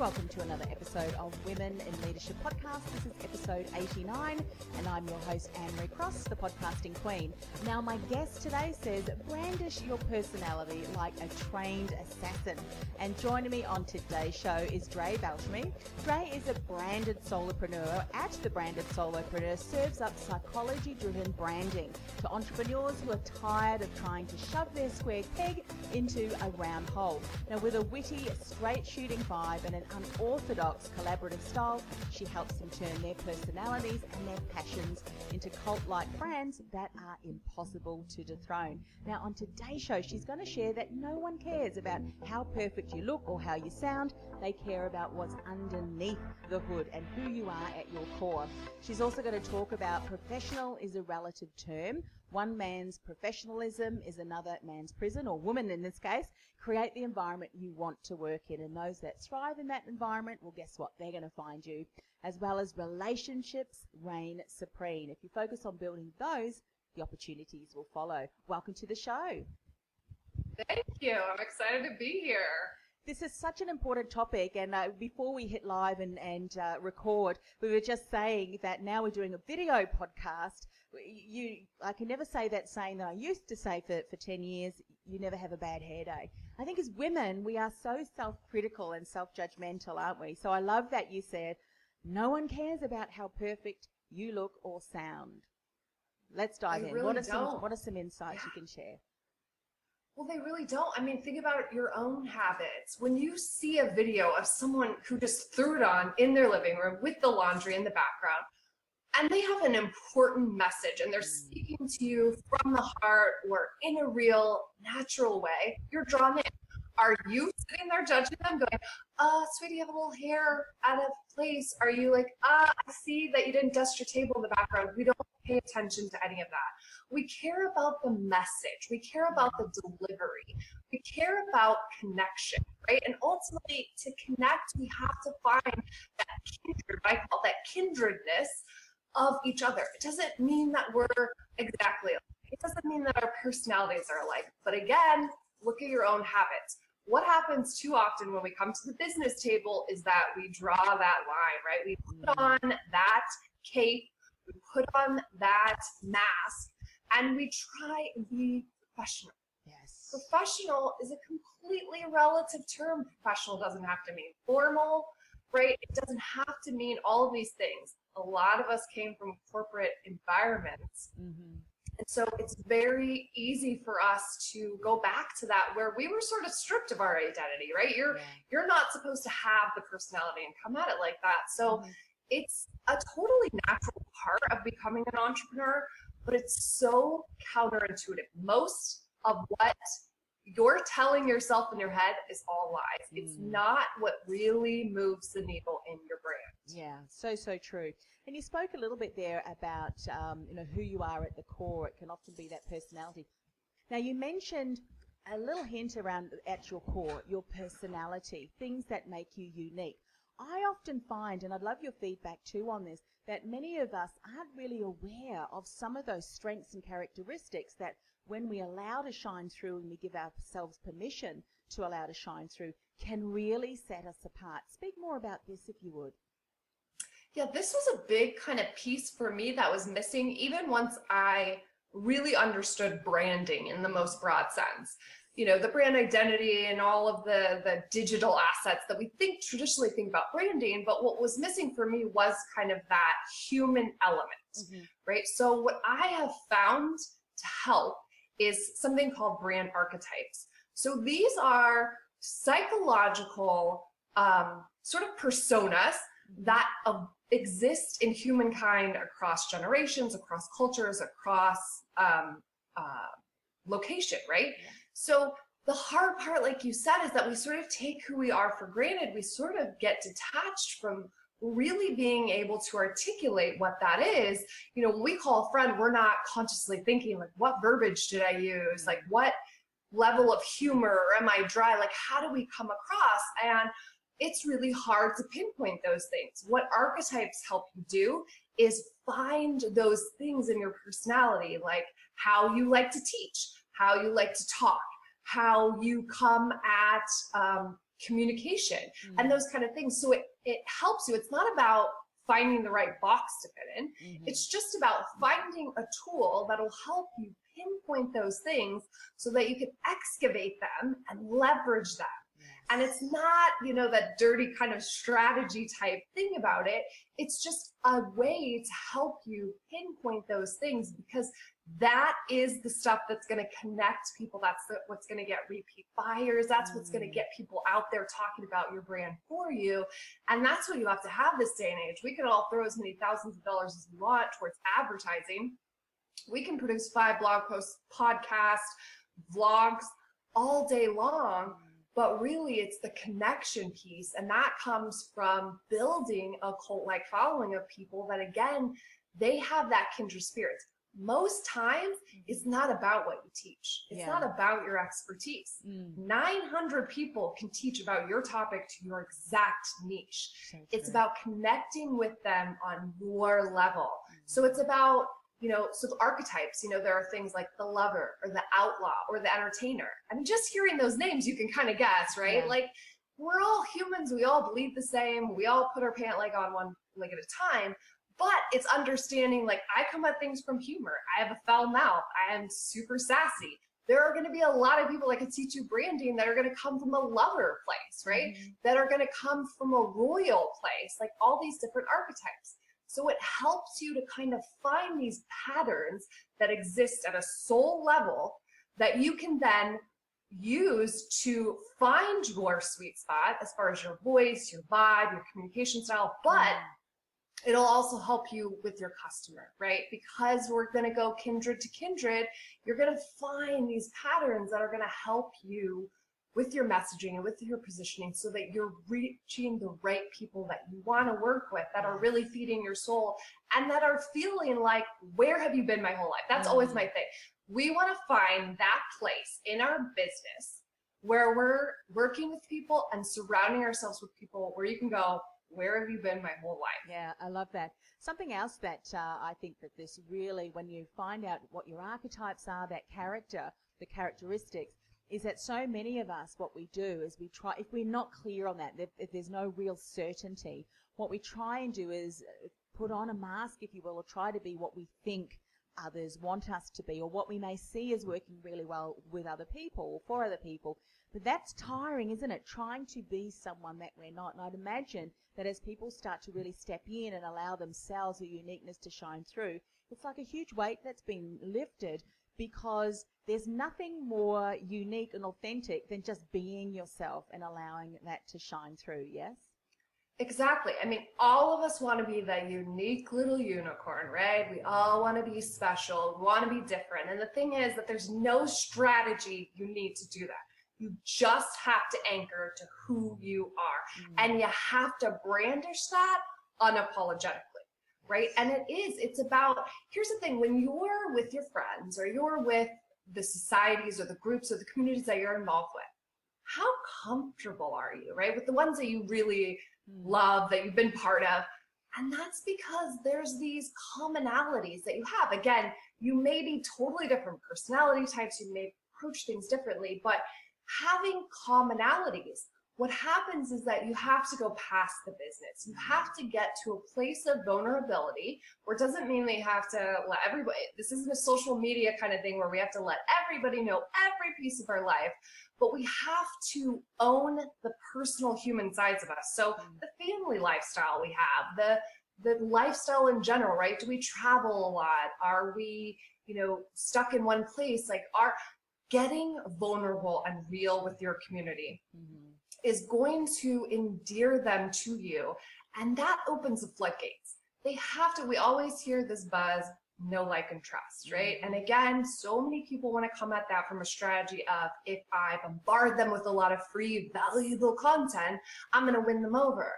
Welcome to another episode of Women in Leadership Podcast. This is episode 89, and I'm your host, Anne-Marie Cross, the podcasting queen. Now, my guest today says, brandish your personality like a trained assassin. And joining me on today's show is Dre Balchemy. Dre is a branded solopreneur at The Branded Solopreneur, serves up psychology-driven branding to entrepreneurs who are tired of trying to shove their square peg into a round hole. Now, with a witty, straight-shooting vibe and an unorthodox collaborative style, she helps them turn their personalities and their passions into cult-like brands that are impossible to dethrone. Now, on today's show, she's going to share that no one cares about how perfect you look or how you sound. They care about what's underneath the hood and who you are at your core. She's also going to talk about professional is a relative term. One man's professionalism is another man's prison, or woman in this case. Create the environment you want to work in, and those that thrive in that environment, well, guess what? They're going to find you, as well as relationships reign supreme. If you focus on building those, the opportunities will follow. Welcome to the show. Thank you. I'm excited to be here. This is such an important topic, and before we hit live and record, we were just saying that now we're doing a video podcast. I can never say that saying that I used to say for 10 years, you never have a bad hair day. I think as women, we are so self-critical and self-judgmental, aren't we? So I love that you said, no one cares about how perfect you look or sound. Let's dive in. Really, what are some insights you can share? Well, they really don't. I mean, think about your own habits. When you see a video of someone who just threw it on in their living room with the laundry in the background, and they have an important message, and they're speaking to you from the heart or in a real natural way, you're drawn in. Are you sitting there judging them going, sweetie, you have a little hair out of place? Are you like, I see that you didn't dust your table in the background? We don't pay attention to any of that. We care about the message. We care about the delivery. We care about connection, right? And ultimately, to connect, we have to find that kindred, I call that kindredness, of each other. It doesn't mean that we're exactly alike. It doesn't mean that our personalities are alike. But again, look at your own habits. What happens too often when we come to the business table is that we draw that line, right? We put on that cape, we put on that mask, and we try and be professional. Yes. Professional is a completely relative term. Professional doesn't have to mean formal, right? It doesn't have to mean all of these things. A lot of us came from corporate environments. Mm-hmm. And so it's very easy for us to go back to that where we were sort of stripped of our identity, right? You're not supposed to have the personality and come at it like that. So it's a totally natural part of becoming an entrepreneur, but it's so counterintuitive. Most of what you're telling yourself in your head is all lies. It's not what really moves the needle in your brand. Yeah, so true. And you spoke a little bit there about who you are at the core. It can often be that personality. Now, you mentioned a little hint around at your core, your personality, things that make you unique. I often find, and I'd love your feedback too on this, that many of us aren't really aware of some of those strengths and characteristics that when we allow to shine through and we give ourselves permission to allow to shine through can really set us apart. Speak more about this if you would. Yeah, this was a big kind of piece for me that was missing even once I really understood branding in the most broad sense. the brand identity and all of the digital assets that we traditionally think about branding. But what was missing for me was kind of that human element, right? So what I have found to help is something called brand archetypes. So these are psychological sort of personas that exist in humankind across generations, across cultures, across location, right? Yeah. So the hard part, like you said, is that we sort of take who we are for granted. We sort of get detached from really being able to articulate what that is. You know, when we call a friend, we're not consciously thinking, like, what verbiage did I use? Like, what level of humor am I dry? Like, how do we come across? And it's really hard to pinpoint those things. What archetypes help you do is find those things in your personality, like how you like to teach, how you like to talk, how you come at communication, and those kind of things. So it helps you. It's not about finding the right box to fit in. It's just about finding a tool that'll help you pinpoint those things so that you can excavate them and leverage them. And it's not, that dirty kind of strategy type thing about it. It's just a way to help you pinpoint those things, because that is the stuff that's going to connect people. That's what's going to get repeat buyers. That's what's going to get people out there talking about your brand for you. And that's what you have to have this day and age. We can all throw as many thousands of dollars as we want towards advertising. We can produce 5 blog posts, podcasts, vlogs all day long. But really, it's the connection piece, and that comes from building a cult-like following of people that, again, they have that kindred spirit. Most times, it's not about what you teach. It's not about your expertise. 900 people can teach about your topic to your exact niche. So it's about connecting with them on your level. So it's about, so the archetypes, there are things like the lover or the outlaw or the entertainer. I mean, just hearing those names, you can kind of guess, right? Yeah. Like, we're all humans. We all believe the same. We all put our pant leg on one leg at a time. But it's understanding, like, I come at things from humor. I have a foul mouth. I am super sassy. There are going to be a lot of people that can teach you branding that are going to come from a lover place, right? That are going to come from a royal place, like all these different archetypes. So it helps you to kind of find these patterns that exist at a soul level that you can then use to find your sweet spot as far as your voice, your vibe, your communication style. But it'll also help you with your customer, right? Because we're going to go kindred to kindred, you're going to find these patterns that are going to help you with your messaging and with your positioning so that you're reaching the right people that you want to work with, that are really feeding your soul and that are feeling like, where have you been my whole life? That's always my thing. We want to find that place in our business where we're working with people and surrounding ourselves with people where you can go, where have you been my whole life? Yeah, I love that. Something else that I think that this really, when you find out what your archetypes are, that character, the characteristics, is that so many of us, what we do is we try, if we're not clear on that, if there's no real certainty, what we try and do is put on a mask, if you will, or try to be what we think others want us to be, or what we may see as working really well with other people or for other people. But that's tiring, isn't it? Trying to be someone that we're not. And I'd imagine that as people start to really step in and allow themselves a uniqueness to shine through, it's like a huge weight that's been lifted, because there's nothing more unique and authentic than just being yourself and allowing that to shine through, yes? Exactly. I mean, all of us want to be that unique little unicorn, right? We all want to be special, want to be different. And the thing is that there's no strategy you need to do that. You just have to anchor to who you are. And you have to brandish that unapologetically. Right? And it's about, here's the thing, when you're with your friends or you're with the societies or the groups or the communities that you're involved with, how comfortable are you, right? With the ones that you really love, that you've been part of. And that's because there's these commonalities that you have. Again, you may be totally different personality types, you may approach things differently, but having commonalities what happens is that you have to go past the business. You have to get to a place of vulnerability, where it doesn't mean they have to let everybody, this isn't a social media kind of thing where we have to let everybody know every piece of our life, but we have to own the personal human sides of us. So the family lifestyle we have, the lifestyle in general, right? Do we travel a lot? Are we, stuck in one place? Like, are getting vulnerable and real with your community is going to endear them to you. And that opens the floodgates. We always hear this buzz, know, like, and trust, right? And again, so many people want to come at that from a strategy of, if I bombard them with a lot of free, valuable content, I'm going to win them over.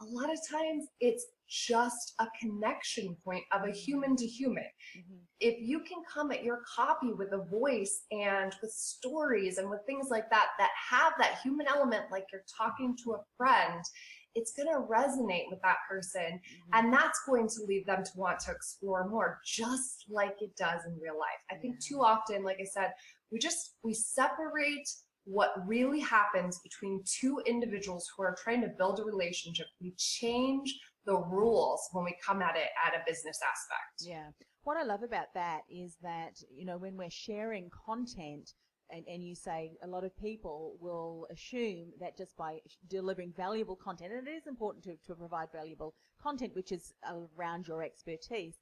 A lot of times it's just a connection point of a human to human. If you can come at your copy with a voice and with stories and with things like that, that have that human element, like you're talking to a friend, it's going to resonate with that person. And that's going to lead them to want to explore more, just like it does in real life. I think too often, like I said, we separate what really happens between two individuals who are trying to build a relationship. We change the rules when we come at it at a business aspect. Yeah. What I love about that is that, when we're sharing content, and you say a lot of people will assume that just by delivering valuable content, and it is important to provide valuable content, which is around your expertise,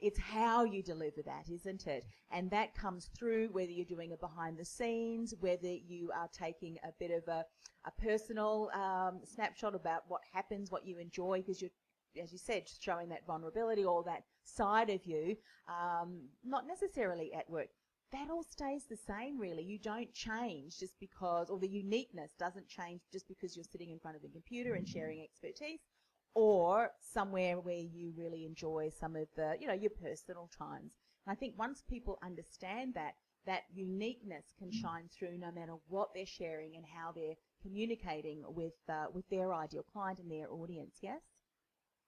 it's how you deliver that, isn't it? And that comes through whether you're doing a behind the scenes, whether you are taking a bit of a personal snapshot about what happens, what you enjoy, because you're, as you said, showing that vulnerability or that side of you, not necessarily at work. That all stays the same, really. You don't change just because, or the uniqueness doesn't change just because you're sitting in front of a computer and sharing expertise, or somewhere where you really enjoy some of the, your personal times. And I think once people understand that, that uniqueness can shine through no matter what they're sharing and how they're communicating with their ideal client and their audience, yes?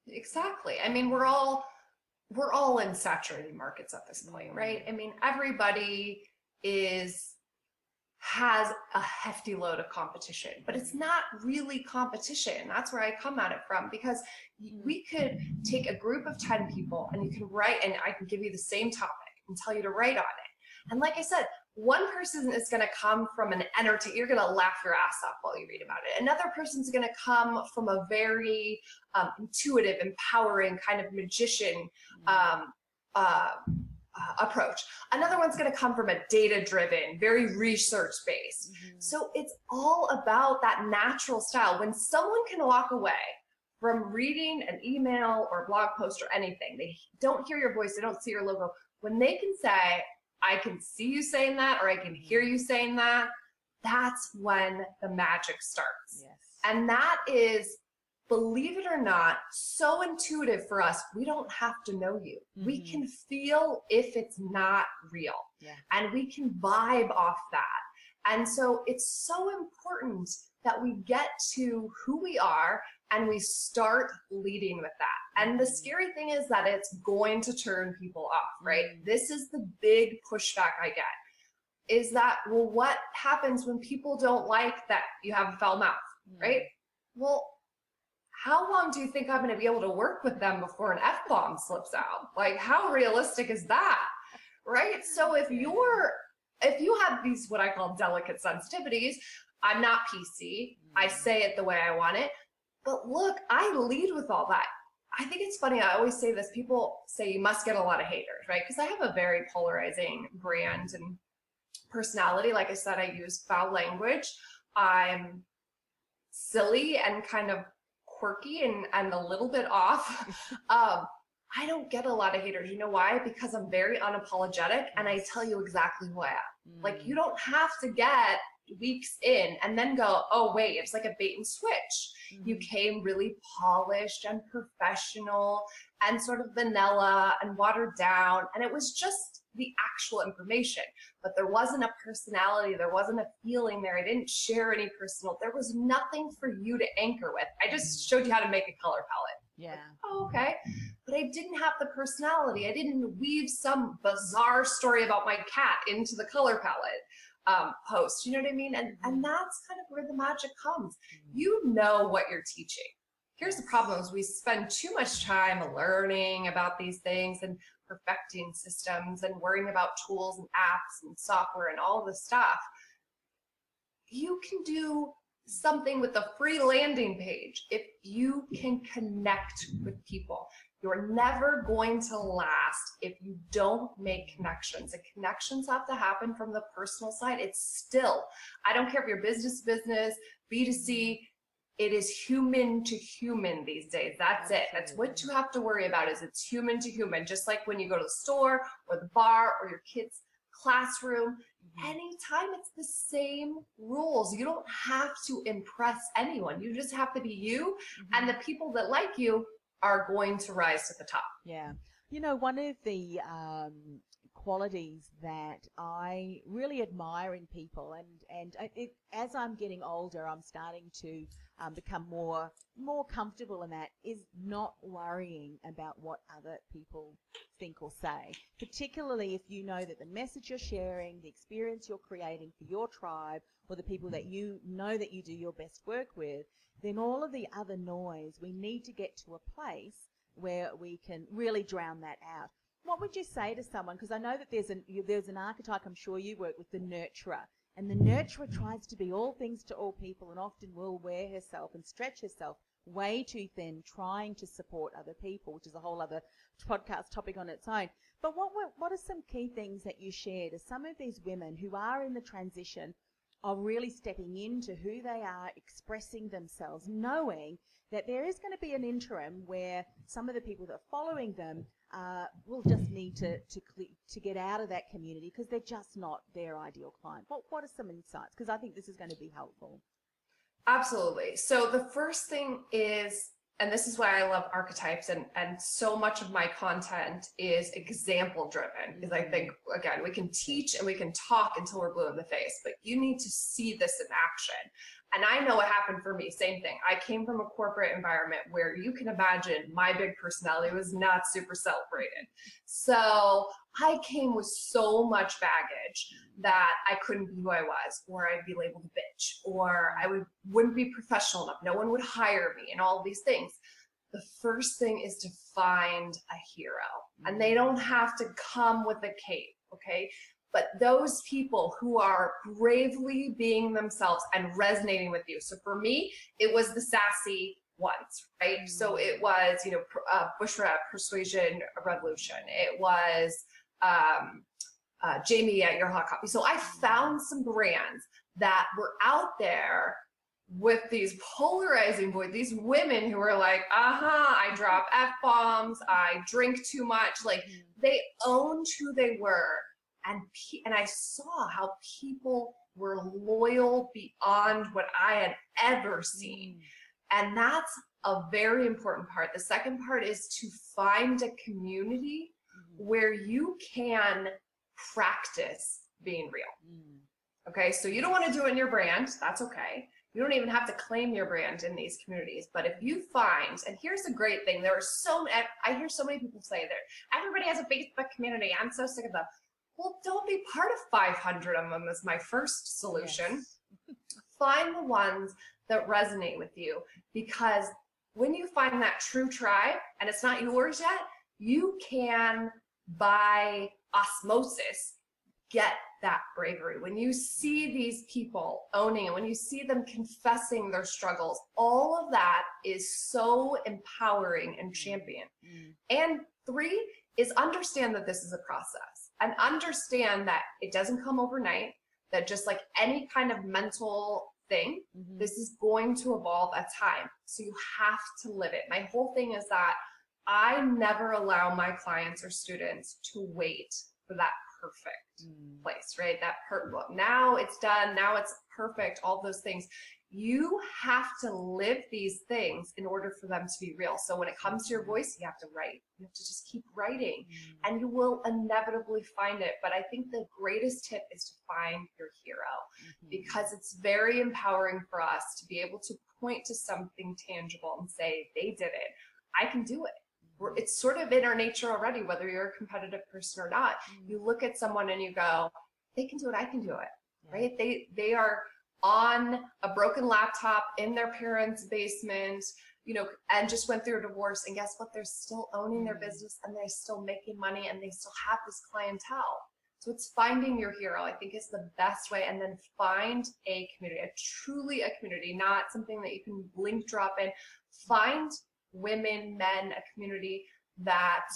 Exactly. I mean, we're all in saturated markets at this point, right? I mean, everybody has a hefty load of competition, but it's not really competition. That's where I come at it from, because we could take a group of 10 people and you can write, and I can give you the same topic and tell you to write on it. And like I said, one person is going to come from an entertainment, you're going to laugh your ass off while you read about it. Another person's going to come from a very intuitive, empowering kind of magician approach. Another one's going to come from a data-driven, very research-based. So it's all about that natural style. When someone can walk away from reading an email or a blog post or anything, they don't hear your voice, they don't see your logo. When they can say, I can see you saying that, or I can hear you saying that, that's when the magic starts. Yes. And that is, believe it or not, so intuitive for us. We don't have to know you. We can feel if it's not real. Yeah. And we can vibe off that. And so it's so important that we get to who we are and we start leading with that. And the scary thing is that it's going to turn people off, right? This is the big pushback I get, is that, well, what happens when people don't like that you have a foul mouth, right? Well, how long do you think I'm going to be able to work with them before an F-bomb slips out? Like, how realistic is that, right? So if you have these, what I call delicate sensitivities, I'm not PC. I say it the way I want it. But look, I lead with all that. I think it's funny. I always say this. People say you must get a lot of haters, right? Because I have a very polarizing brand and personality. Like I said, I use foul language. I'm silly and kind of quirky and a little bit off. I don't get a lot of haters. You know why? Because I'm very unapologetic and I tell you exactly who I am. Like, you don't have to get weeks in and then go, oh wait, it's like a bait and switch. You came really polished and professional and sort of vanilla and watered down, and it was just the actual information, but there wasn't a personality, there wasn't a feeling there. I didn't share any personal, there was nothing for you to anchor with. I just showed you how to make a color palette. Yeah. Like, oh, okay. But I didn't have the personality. I didn't weave some bizarre story about my cat into the color palette. post. You know what I mean? And that's kind of where the magic comes. You know what you're teaching. Here's the problem is we spend too much time learning about these things and perfecting systems and worrying about tools and apps and software and all this stuff. You can do something with a free landing page if you can connect with people. You're never going to last if you don't make connections. And connections have to happen from the personal side. It's still, I don't care if you're business, B2C, it is human to human these days. That's it. That's what you have to worry about is it's human to human. Just like when you go to the store or the bar or your kids' classroom, anytime it's the same rules. You don't have to impress anyone. You just have to be you, and the people that like you are going to rise to the top. Yeah. You know, one of the qualities that I really admire in people, and as I'm getting older, I'm starting to become more comfortable in that, is not worrying about what other people think or say, particularly if you know that the message you're sharing, the experience you're creating for your tribe, or the people that you know that you do your best work with, then all of the other noise, we need to get to a place where we can really drown that out. What would you say to someone, because I know that there's an archetype, I'm sure you work with, the nurturer, and the nurturer tries to be all things to all people and often will wear herself and stretch herself way too thin trying to support other people, which is a whole other podcast topic on its own. But what are some key things that you share to some of these women who are in the transition of really stepping into who they are, expressing themselves, knowing that there is going to be an interim where some of the people that are following them will just need to get out of that community because they're just not their ideal client? What are some insights? Because I think this is going to be helpful. Absolutely. So the first thing is, and this is why I love archetypes, and so much of my content is example driven, because I think, again, we can teach and we can talk until we're blue in the face, but you need to see this in action. And I know what happened for me, same thing. I came from a corporate environment where you can imagine my big personality was not super celebrated. So I came with so much baggage that I couldn't be who I was, or I'd be labeled a bitch, or I wouldn't be professional enough. No one would hire me and all these things. The first thing is to find a hero, and they don't have to come with a cape, okay? But those people who are bravely being themselves and resonating with you. So for me, it was the sassy ones, right? Mm-hmm. So it was, Bushra, Persuasion Revolution. It was Jamie at Your Hot Coffee. So I found some brands that were out there with these polarizing voices, these women who are like, I drop F-bombs, I drink too much. Like, they owned who they were. And I saw how people were loyal beyond what I had ever seen. And that's a very important part. The second part is to find a community where you can practice being real. Okay, so you don't want to do it in your brand. That's okay. You don't even have to claim your brand in these communities. But if you find, and here's the great thing, I hear so many people say that everybody has a Facebook community. I'm so sick of them. Well, don't be part of 500 of them is my first solution. Yes. Find the ones that resonate with you, because when you find that true tribe and it's not yours yet, you can, by osmosis, get that bravery. When you see these people owning it, when you see them confessing their struggles, all of that is so empowering and champion. And 3 is understand that this is a process. And understand that it doesn't come overnight, that just like any kind of mental thing, this is going to evolve at time. So you have to live it. My whole thing is that I never allow my clients or students to wait for that perfect place, right? That now it's done, now it's perfect, all those things. You have to live these things in order for them to be real. So when it comes to your voice, you have to write. You have to just keep writing, and you will inevitably find it. But I think the greatest tip is to find your hero, because it's very empowering for us to be able to point to something tangible and say, they did it. I can do it. It's sort of in our nature already, whether you're a competitive person or not. You look at someone and you go, they can do it. I can do it. right? They are on a broken laptop in their parents' basement, you know, and just went through a divorce. And guess what? They're still owning their business and they're still making money and they still have this clientele. So it's finding your hero, I think, is the best way. And then find a community, a community, not something that you can link drop in. Find women, men, a community that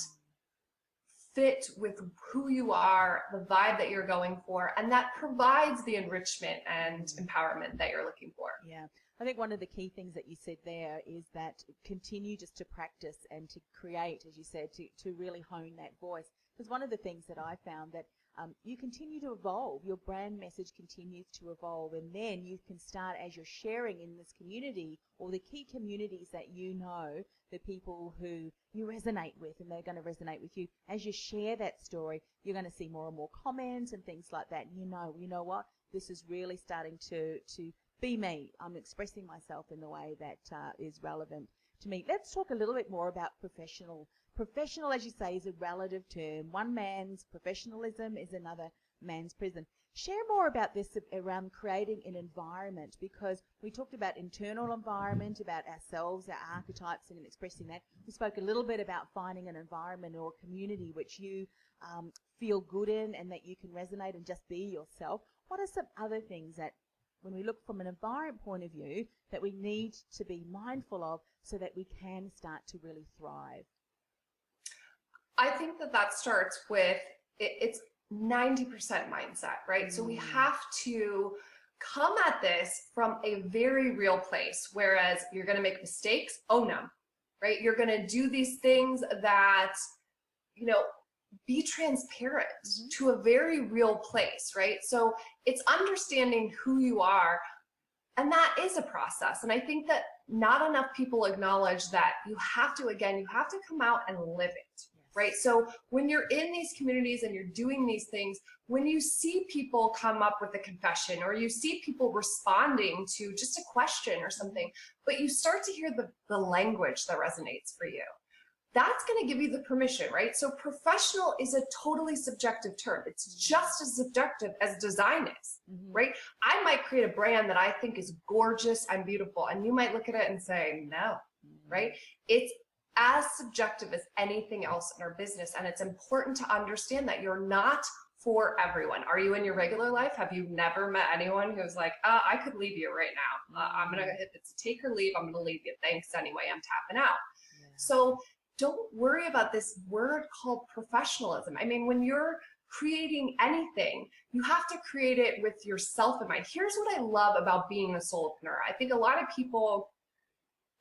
fit with who you are, the vibe that you're going for, and that provides the enrichment and empowerment that you're looking for. Yeah. I think one of the key things that you said there is that continue just to practice and to create, as you said, to really hone that voice. Because one of the things that I found that you continue to evolve, your brand message continues to evolve, and then you can start, as you're sharing in this community or the key communities that you know, the people who you resonate with and they're going to resonate with you, as you share that story, you're going to see more and more comments and things like that. And you know what, this is really starting to be me. I'm expressing myself in the way that is relevant to me. Let's talk a little bit more about professional. Professional, as you say, is a relative term. One man's professionalism is another man's prison. Share more about this around creating an environment, because we talked about internal environment, about ourselves, our archetypes, and expressing that. We spoke a little bit about finding an environment or a community which you feel good in and that you can resonate and just be yourself. What are some other things that, when we look from an environment point of view, that we need to be mindful of so that we can start to really thrive? I think that starts with, it's 90% mindset, right? So we have to come at this from a very real place, whereas you're going to make mistakes, own them, right? You're going to do these things that, you know, be transparent to a very real place, right? So it's understanding who you are, and that is a process. And I think that not enough people acknowledge that you have to come out and live it, right? So when you're in these communities and you're doing these things, when you see people come up with a confession or you see people responding to just a question or something, but you start to hear the language that resonates for you, that's going to give you the permission, right? So professional is a totally subjective term. It's just as subjective as design is, right? I might create a brand that I think is gorgeous and beautiful, and you might look at it and say, no, right? It's as subjective as anything else in our business. And it's important to understand that you're not for everyone. Are you in your regular life? Have you never met anyone who's like, I could leave you right now. I'm going to hit this take or leave. I'm going to leave you. Thanks anyway. I'm tapping out. Yeah. So don't worry about this word called professionalism. I mean, when you're creating anything, you have to create it with yourself in mind. Here's what I love about being a solopreneur. I think a lot of people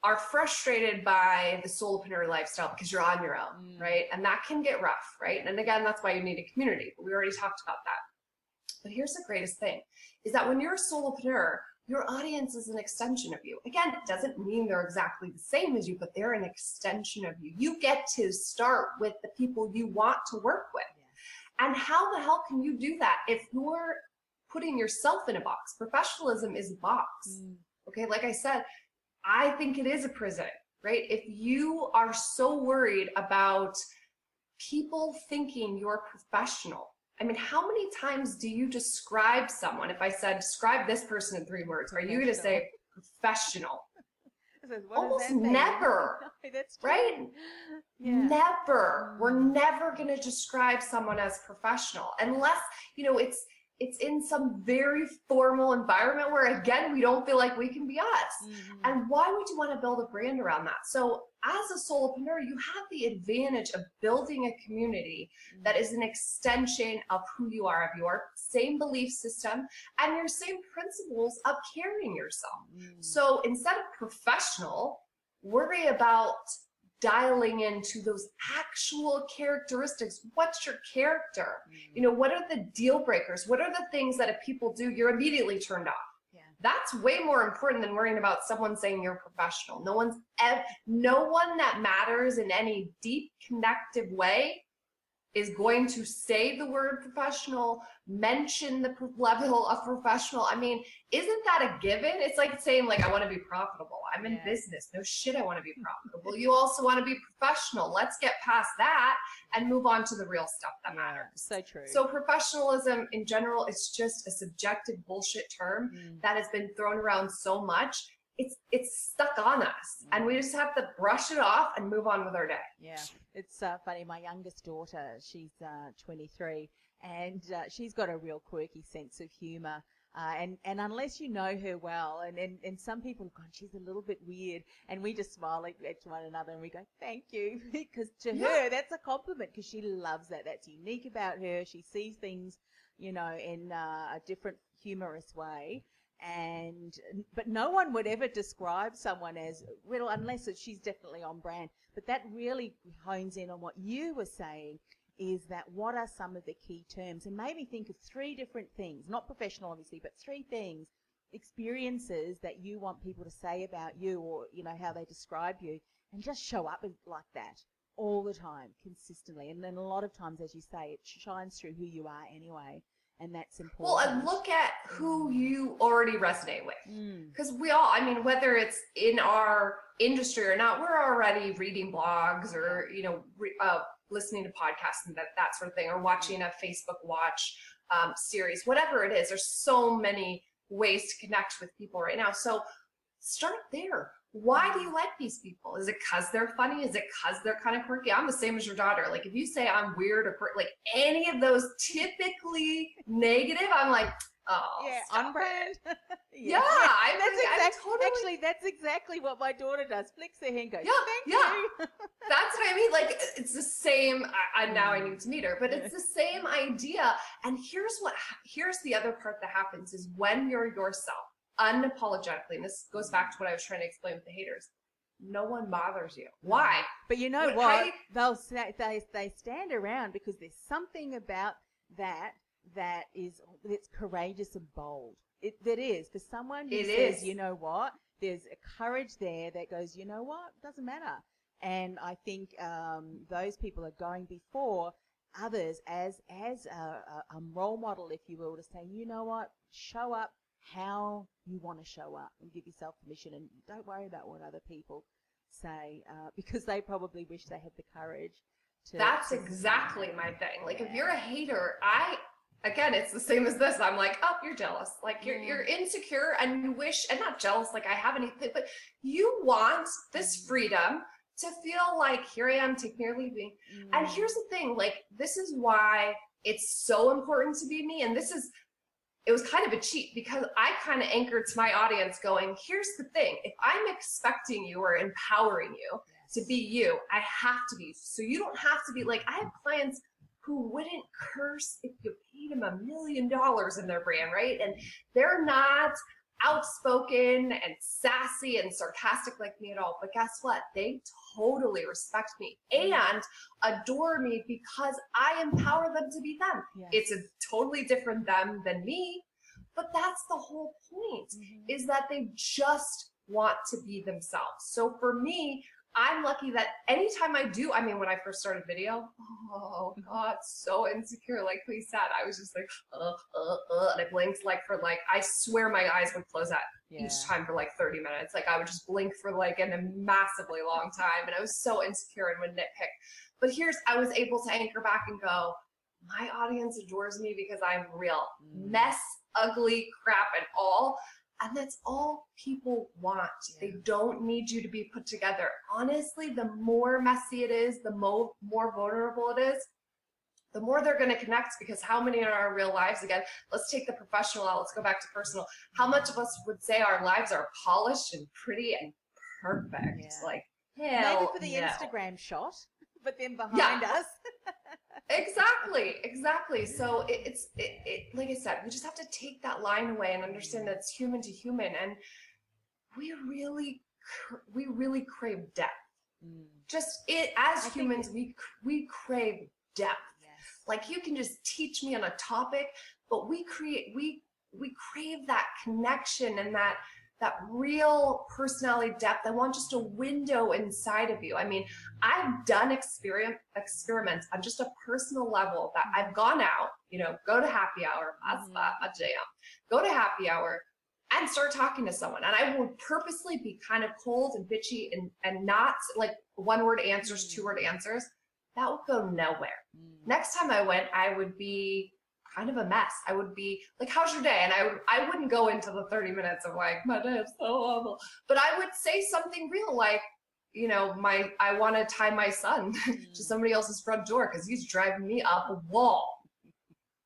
are frustrated by the solopreneur lifestyle because you're on your own, right? And that can get rough, right? And again, that's why you need a community. We already talked about that. But here's the greatest thing, is that when you're a solopreneur, your audience is an extension of you. Again, it doesn't mean they're exactly the same as you, but they're an extension of you. You get to start with the people you want to work with. Yeah. And how the hell can you do that if you're putting yourself in a box? Professionalism is a box. Okay, like I said, I think it is a prison, right? If you are so worried about people thinking you're professional, I mean, how many times do you describe someone? If I said, describe this person in 3 words, are you going to say professional? Almost never, right? Yeah. Never. We're never going to describe someone as professional unless, you know, it's in some very formal environment where, again, we don't feel like we can be us. And why would you want to build a brand around that? So as a solopreneur, you have the advantage of building a community that is an extension of who you are, of your same belief system and your same principles of carrying yourself. So instead of professional, worry about dialing into those actual characteristics. What's your character? You know, what are the deal breakers? What are the things that if people do, you're immediately turned off? Yeah. That's way more important than worrying about someone saying you're professional. No one that matters in any deep connective way is going to say the word professional, mention the level of professional. I mean, isn't that a given? It's like saying, like, I want to be profitable. I'm in business. No shit, I want to be profitable. You also want to be professional. Let's get past that and move on to the real stuff that matters. So true. So professionalism in general, it's just a subjective bullshit term that has been thrown around so much. It's stuck on us, and we just have to brush it off and move on with our day. Yeah, it's funny. My youngest daughter, she's 23, and she's got a real quirky sense of humor. And unless you know her well, and some people have gone, she's a little bit weird, and we just smile at one another and we go, thank you, because to her that's a compliment, because she loves that. That's unique about her. She sees things, you know, in a different humorous way. But no one would ever describe someone as, well, unless she's definitely on brand. But that really hones in on what you were saying, is that what are some of the key terms? And made me think of three different things, not professional obviously, but three things, experiences that you want people to say about you, or, you know, how they describe you, and just show up like that all the time, consistently. And then a lot of times, as you say, it shines through who you are anyway. And that's important. Well, and look at who you already resonate with. Because we all, I mean, whether it's in our industry or not, we're already reading blogs or, you know, listening to podcasts and that sort of thing, or watching a Facebook Watch series, whatever it is. There's so many ways to connect with people right now. So start there. Why do you like these people? Is it because they're funny? Is it because they're kind of quirky? I'm the same as your daughter. Like, if you say I'm weird or like any of those typically negative, I'm like, oh, yeah, on brand. Actually, that's exactly what my daughter does. Flicks her hand, goes, thank you. That's what I mean. Like, it's the same. Now I need to meet her, but it's the same idea. And here's the other part that happens is when you're yourself, unapologetically, and this goes back to what I was trying to explain with the haters, no one bothers you. Why? But you know what? They stand around because there's something about that is, it's courageous and bold. That is, for someone who says, you know what, there's a courage there that goes, you know what, doesn't matter. And I think those people are going before others as a role model, if you will, to say, you know what, show up how you want to show up and give yourself permission, and don't worry about what other people say, because they probably wish they had the courage to. That's exactly my thing. Like, if you're a hater, again, it's the same as this. I'm like, oh, you're jealous. Like, you're insecure, and you wish, and not jealous, like I have anything, but you want this freedom to feel like, here I am, take me or leave me. And here's the thing, like, this is why it's so important to be me. And this is, it was kind of a cheat, because I kind of anchored to my audience going, here's the thing. If I'm expecting you or empowering you to be you, I have to be. So you don't have to be like, I have clients who wouldn't curse if you paid them $1 million in their brand, right? And they're not outspoken and sassy and sarcastic like me at all. But guess what? They totally respect me and adore me because I empower them to be them. Yes. It's a totally different them than me, but that's the whole point, is that they just want to be themselves. So for me, I'm lucky that anytime I do, I mean, when I first started video, oh God, so insecure, like we said, I was just like, and I blinked I swear my eyes would close at each time for like 30 minutes. Like, I would just blink for like a massively long time, and I was so insecure and would nitpick. But I was able to anchor back and go, my audience adores me because I'm real, mess, ugly, crap and all. And that's all people want. They don't need you to be put together. Honestly, the more messy it is, the more vulnerable it is, the more they're going to connect. Because how many in our real lives, again, let's take the professional out, let's go back to personal. How much of us would say our lives are polished and pretty and perfect? Yeah. Like, hell, maybe for the Instagram shot, but then behind us. Exactly. So it's like I said, we just have to take that line away and understand that it's human to human. And we really crave depth. Just as humans, we crave depth. Yes. Like, you can just teach me on a topic, but we crave that connection and that that real personality depth. I want just a window inside of you. I mean, I've done experiments on just a personal level that I've gone out, go to happy hour, go to happy hour and start talking to someone. And I will purposely be kind of cold and bitchy and not like one-word answers, two-word answers. That would go nowhere. Next time I went, I would be kind of a mess. I would be like, how's your day? And I wouldn't go into the 30 minutes of like, my day is so awful. But I would say something real like, I want to tie my son to somebody else's front door because he's driving me up a wall.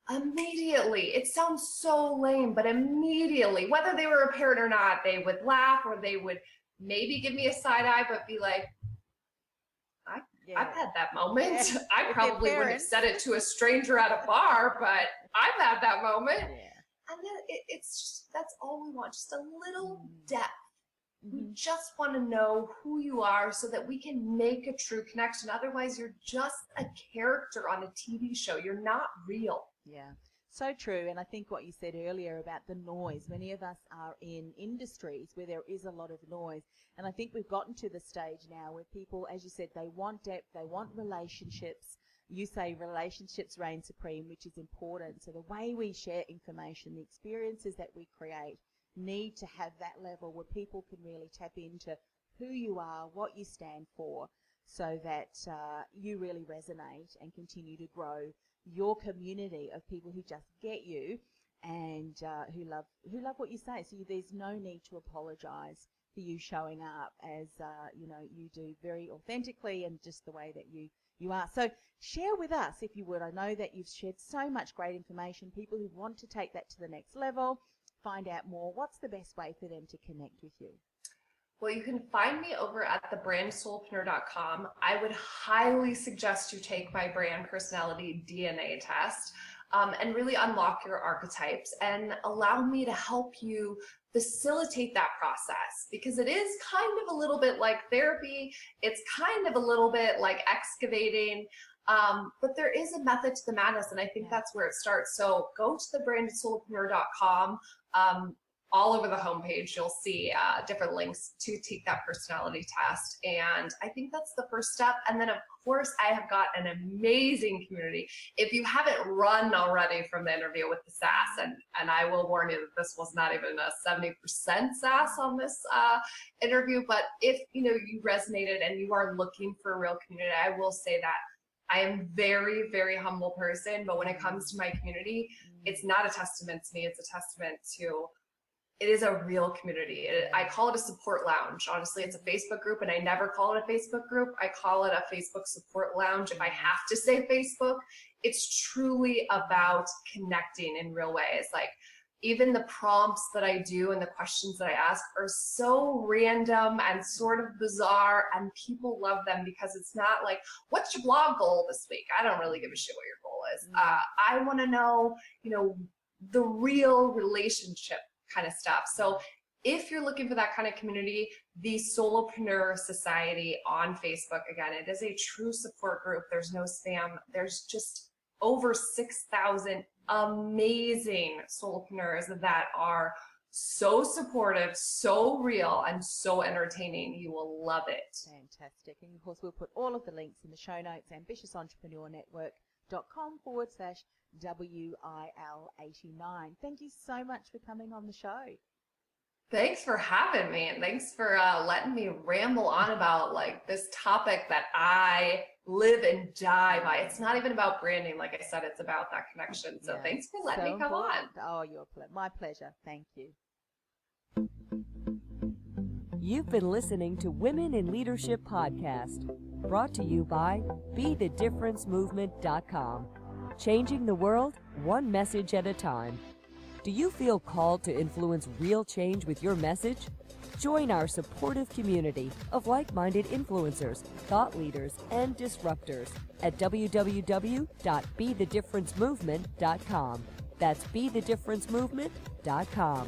Immediately, it sounds so lame, but immediately, whether they were a parent or not, they would laugh or they would maybe give me a side eye, but be like, I've had that moment. Yeah. I probably wouldn't have said it to a stranger at a bar, but I've had that moment. Yeah. And then it's just, that's all we want, just a little depth. Mm-hmm. We just want to know who you are so that we can make a true connection. Otherwise, you're just a character on a TV show. You're not real. Yeah, so true. And I think what you said earlier about the noise, many of us are in industries where there is a lot of noise. And I think we've gotten to the stage now where people, as you said, they want depth, they want relationships. You say relationships reign supreme, which is important. So the way we share information, the experiences that we create need to have that level where people can really tap into who you are, what you stand for, so that you really resonate and continue to grow your community of people who just get you and who love what you say. So there's no need to apologize for you showing up as you do very authentically and just the way that you are. So share with us, if you would. I know that you've shared so much great information. People who want to take that to the next level, find out more, what's the best way for them to connect with you? Well, you can find me over at thebrandsoulpreneur.com. I would highly suggest you take my brand personality DNA test and really unlock your archetypes and allow me to help you facilitate that process, because it is kind of a little bit like therapy. It's kind of a little bit like excavating, but there is a method to the madness, and I think that's where it starts. So go to thebrandsolopreneur.com. All over the homepage, you'll see different links to take that personality test. And I think that's the first step. And then, of course, I have got an amazing community. If you haven't run already from the interview with the SaaS, and I will warn you that this was not even a 70% SaaS on this interview, but if you resonated and you are looking for a real community, I will say that I am very, very humble person. But when it comes to my community, it's not a testament to me. It's a testament to... It is a real community. I call it a support lounge. Honestly, it's a Facebook group, and I never call it a Facebook group. I call it a Facebook support lounge. If I have to say Facebook, it's truly about connecting in real ways. Like, even the prompts that I do and the questions that I ask are so random and sort of bizarre, and people love them because it's not like, what's your blog goal this week? I don't really give a shit what your goal is. I want to know, the real relationship kind of stuff. So if you're looking for that kind of community, the Solopreneur Society on Facebook, again, it is a true support group. There's no spam. There's just over 6,000 amazing solopreneurs that are so supportive, so real, and so entertaining. You will love it. Fantastic. And of course, we'll put all of the links in the show notes, ambitiousentrepreneurnetwork.com/WIL89. Thank you so much for coming on the show. Thanks for having me, and thanks for letting me ramble on about like this topic that I live and die by. It's not even about branding, like I said, it's about that connection. So thanks for letting me come on. Oh, my pleasure. Thank you. You've been listening to Women in Leadership Podcast, brought to you by BeTheDifferenceMovement.com. Changing the world, one message at a time. Do you feel called to influence real change with your message? Join our supportive community of like-minded influencers, thought leaders, and disruptors at www.BeTheDifferenceMovement.com. That's BeTheDifferenceMovement.com.